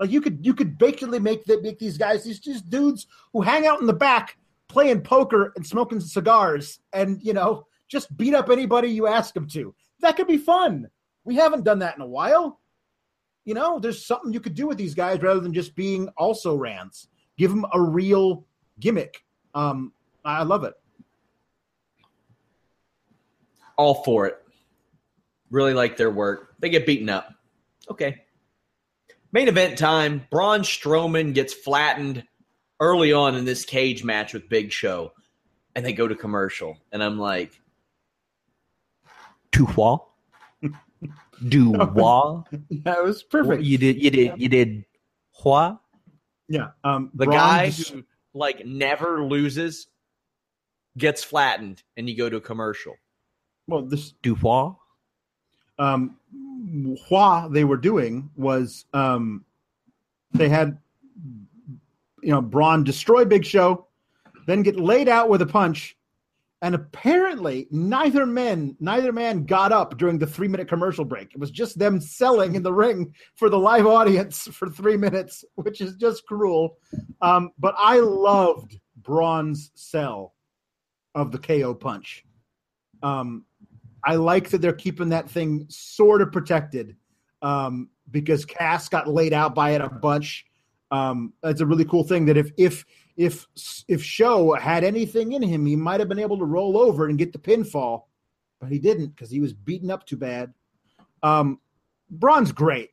Like, you could you could basically make the, make these guys these just dudes who hang out in the back playing poker and smoking cigars and, you know, just beat up anybody you ask them to. That could be fun. We haven't done that in a while. You know, there's something you could do with these guys rather than just being also rants. Give them a real gimmick. Um, I love it. All for it. Really like their work. They get beaten up. Okay. Main event time. Braun Strowman gets flattened early on in this cage match with Big Show, and they go to commercial, and I'm like, "Tu wah, do wah." That was perfect. You did, you did, yeah. you did. Hua. Yeah. Um, the Braun guy just... who like never loses gets flattened, and you go to a commercial. Well, this do hua. Um, hua they were doing was um, they had. You know, Braun destroy Big Show, then get laid out with a punch, and apparently neither men, neither man got up during the three-minute commercial break. It was just them selling in the ring for the live audience for three minutes, which is just cruel. Um, but I loved Braun's sell of the K O punch. Um, I like that they're keeping that thing sort of protected um, because Cass got laid out by it a bunch. Um, that's a really cool thing that if if if if Show had anything in him, he might have been able to roll over and get the pinfall, but he didn't because he was beaten up too bad. Um, Braun's great.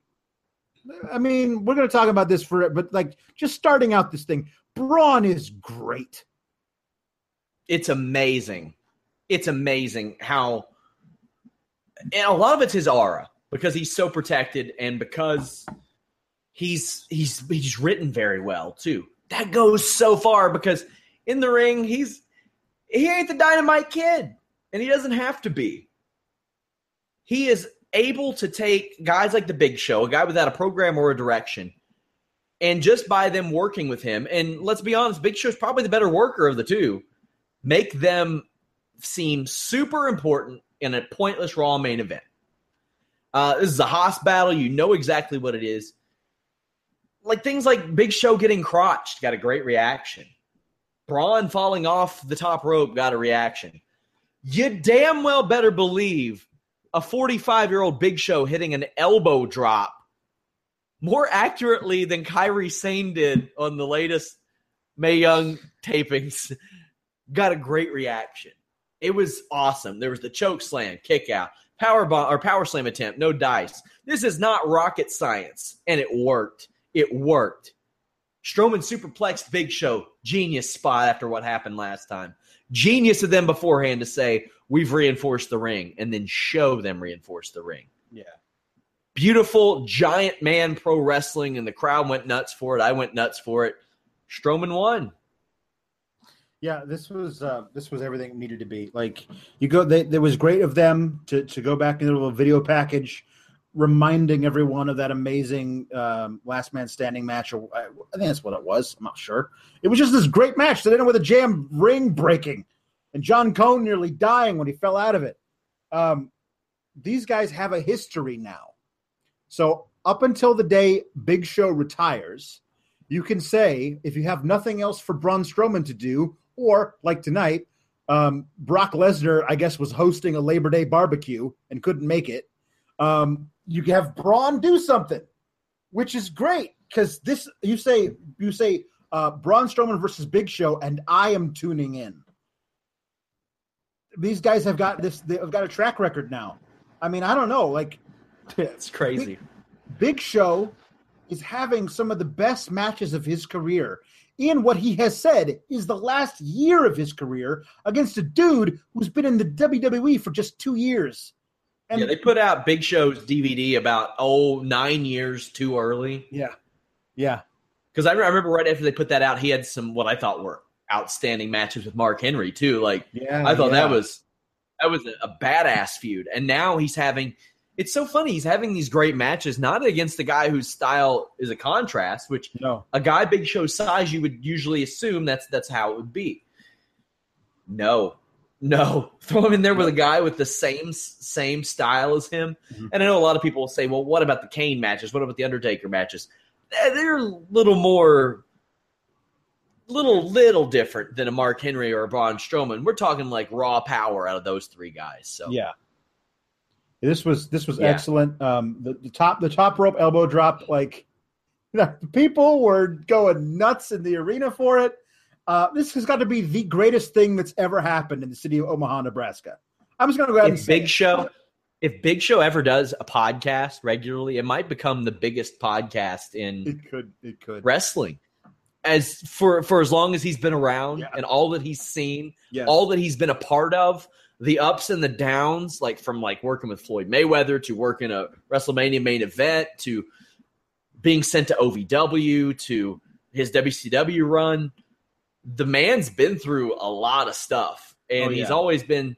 I mean, we're going to talk about this for, but like just starting out this thing, Braun is great. It's amazing. It's amazing how, and a lot of it's his aura because he's so protected and because. He's he's he's written very well too. That goes so far because in the ring he's he ain't the Dynamite Kid, and he doesn't have to be. He is able to take guys like the Big Show, a guy without a program or a direction, and just by them working with him, and let's be honest, Big Show's probably the better worker of the two, make them seem super important in a pointless Raw main event. Uh, this is a Haas battle. You know exactly what it is. Like things like Big Show getting crotched got a great reaction. Braun falling off the top rope got a reaction. You damn well better believe a forty-five-year-old Big Show hitting an elbow drop more accurately than Kairi Sane did on the latest Mae Young tapings got a great reaction. It was awesome. There was the choke slam, kick out, power bomb or power slam attempt, no dice. This is not rocket science, and it worked. It worked. Strowman superplexed Big Show. Genius spot after what happened last time. Genius of them beforehand to say, we've reinforced the ring, and then show them reinforce the ring. Yeah. Beautiful giant man pro wrestling, and the crowd went nuts for it. I went nuts for it. Strowman won. Yeah, this was uh, this was everything it needed to be. Like you go, they, it was great of them to to go back into a little video package. Reminding everyone of that amazing um, last man standing match. I think that's what it was. I'm not sure. It was just this great match that ended with a jam ring breaking and John Cone nearly dying when he fell out of it. Um, these guys have a history now. So up until the day Big Show retires, you can say, if you have nothing else for Braun Strowman to do, or like tonight, um, Brock Lesnar, I guess, was hosting a Labor Day barbecue and couldn't make it. Um, you have Braun do something, which is great because this you say you say uh, Braun Strowman versus Big Show, and I am tuning in. these guys have got this. They've got a track record now. I mean, I don't know. Like, it's crazy. Big, Big Show is having some of the best matches of his career in what he has said is the last year of his career against a dude who's been in the W W E for just two years. And yeah, they put out Big Show's D V D about, oh, nine years too early. Yeah. Yeah. Because I remember right after they put that out, he had some what I thought were outstanding matches with Mark Henry, too. Like, yeah, I thought yeah. that was that was a, a badass feud. And now he's having – it's so funny. He's having these great matches, not against a guy whose style is a contrast, which no. a guy Big Show size, you would usually assume that's that's how it would be. No. No, throw him in there with a guy with the same same style as him. Mm-hmm. And I know a lot of people will say, well, what about the Kane matches? What about the Undertaker matches? They're a little more, little, little different than a Mark Henry or a Braun Strowman. We're talking like raw power out of those three guys. So yeah, this was this was yeah. excellent. Um, the, the top the top rope elbow drop, like the people were going nuts in the arena for it. Uh, this has got to be the greatest thing that's ever happened in the city of Omaha, Nebraska. I'm just going to go ahead if and say Big Show, if Big Show ever does a podcast regularly, it might become the biggest podcast in it could, it could. wrestling. As for, for as long as he's been around yeah. and all that he's seen, yes. all that he's been a part of, the ups and the downs, like from like working with Floyd Mayweather to working a WrestleMania main event to being sent to O V W to his W C W run. The man's been through a lot of stuff, and oh, yeah. he's always been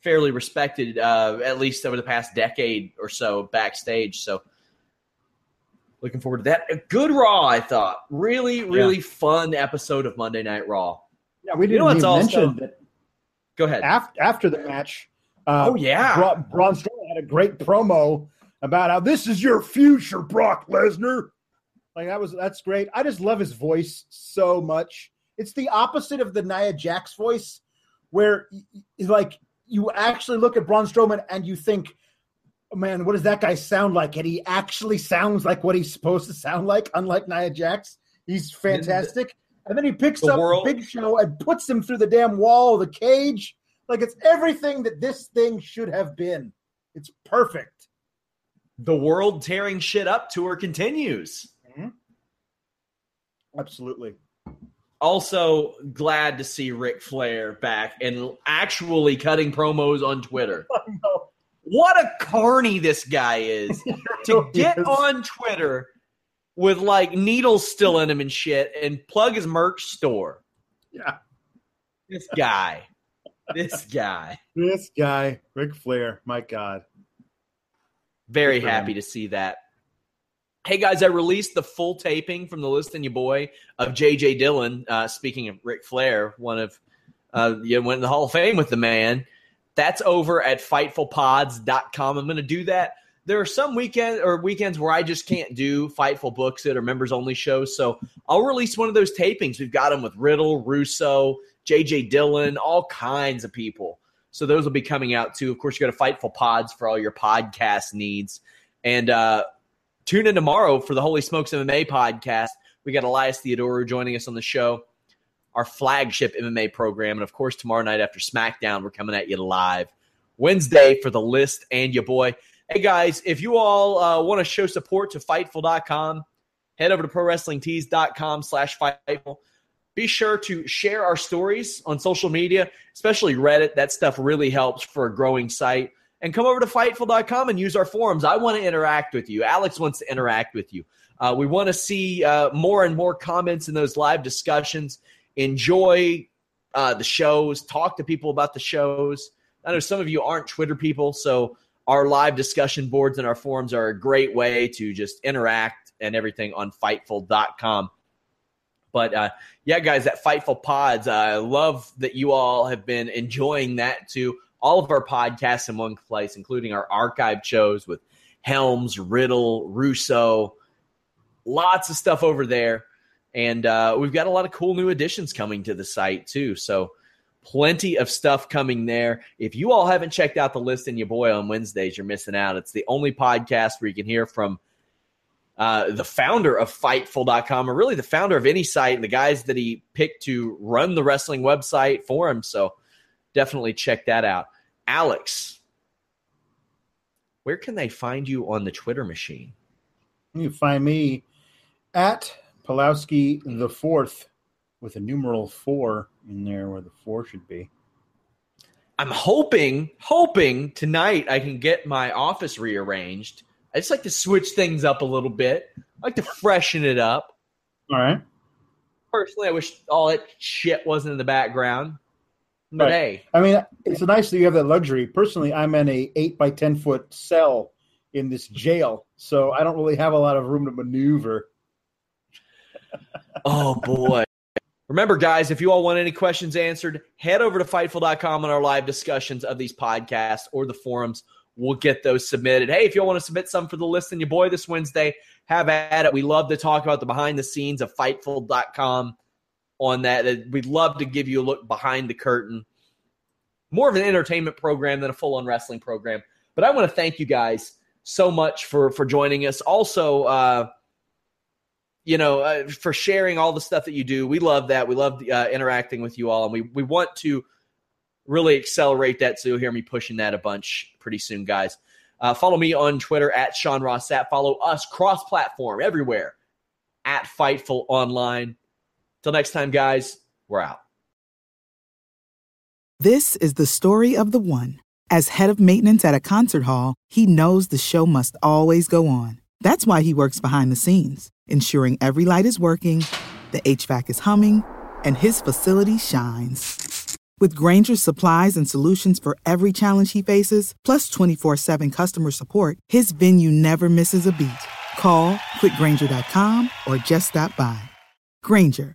fairly respected, uh, at least over the past decade or so backstage. So looking forward to that. A good Raw, I thought. Really, really yeah. fun episode of Monday Night Raw. Yeah, we didn't you know even mention that. Go ahead. After, after the match, uh, oh, yeah. Bra- Braun Strowman had a great promo about how this is your future, Brock Lesnar. Like that was that's great. I just love his voice so much. It's the opposite of the Nia Jax voice where, like, you actually look at Braun Strowman and you think, oh, man, what does that guy sound like? And he actually sounds like what he's supposed to sound like, unlike Nia Jax. He's fantastic. And then he picks the up world. Big Show and puts him through the damn wall, the cage. Like, it's everything that this thing should have been. It's perfect. The world tearing shit up tour continues. Mm-hmm. Absolutely. Also, glad to see Ric Flair back and actually cutting promos on Twitter. Oh, no. What a carny this guy is to get is. on Twitter with like needles still in him and shit and plug his merch store. Yeah. This guy. This guy. This guy. Ric Flair. My God. Very Good happy to see that. Hey, guys, I released the full taping from the Listin' Your Boy of J J Dillon. Uh, speaking of Ric Flair, one of uh, you went in the Hall of Fame with the man. That's over at Fightful Pods dot com. I'm going to do that. There are some weekend or weekends where I just can't do Fightful Books It or members-only shows, so I'll release one of those tapings. We've got them with Riddle, Russo, J J Dillon, all kinds of people. So those will be coming out, too. Of course, you go to Fightful Pods for all your podcast needs. And, uh, tune in tomorrow for the Holy Smokes M M A podcast. We got Elias Theodorou joining us on the show, our flagship M M A program. And, of course, tomorrow night after SmackDown, we're coming at you live Wednesday for the List and Your Boy. Hey, guys, if you all uh, want to show support to Fightful dot com, head over to Pro Wrestling Tees dot com slash Fightful. Be sure to share our stories on social media, especially Reddit. That stuff really helps for a growing site. And come over to Fightful dot com and use our forums. I want to interact with you. Alex wants to interact with you. Uh, we want to see uh, more and more comments in those live discussions. Enjoy uh, the shows. Talk to people about the shows. I know some of you aren't Twitter people, so our live discussion boards and our forums are a great way to just interact and everything on Fightful dot com. But, uh, yeah, guys, that Fightful Pods, I love that you all have been enjoying that, too. All of our podcasts in one place, including our archive shows with Helms, Riddle, Russo, lots of stuff over there. And uh, we've got a lot of cool new additions coming to the site, too. So plenty of stuff coming there. If you all haven't checked out the List and Your Boy on Wednesdays, you're missing out. It's the only podcast where you can hear from uh, the founder of Fightful dot com, or really the founder of any site, and the guys that he picked to run the wrestling website for him. So definitely check that out. Alex, where can they find you on the Twitter machine? You can find me at Pulowski the Fourth with a numeral four in there where the four should be. I'm hoping, hoping tonight I can get my office rearranged. I just like to switch things up a little bit. I like to freshen it up. All right. Personally, I wish all that shit wasn't in the background. But right. Hey. I mean, it's nice that you have that luxury. Personally, I'm in a eight by ten foot cell in this jail, so I don't really have a lot of room to maneuver. Oh, boy. Remember, guys, if you all want any questions answered, head over to Fightful dot com on our live discussions of these podcasts or the forums. We'll get those submitted. Hey, if you all want to submit some for the list and your boy this Wednesday, have at it. We love to talk about the behind the scenes of Fightful dot com on that. We'd love to give you a look behind the curtain. More of an entertainment program than a full-on wrestling program. But I want to thank you guys so much for, for joining us. Also, uh, you know, uh, for sharing all the stuff that you do. We love that. We love uh, interacting with you all, and we, we want to really accelerate that, so you'll hear me pushing that a bunch pretty soon, guys. Uh, follow me on Twitter at Sean Ross Sapp. Follow us cross-platform everywhere at Fightful Online. Till next time, guys, we're out. This is the story of the one. As head of maintenance at a concert hall, he knows the show must always go on. That's why he works behind the scenes, ensuring every light is working, the H V A C is humming, and his facility shines. With Grainger's supplies and solutions for every challenge he faces, plus twenty-four seven customer support, his venue never misses a beat. Call quick grainger dot com or just stop by. Grainger,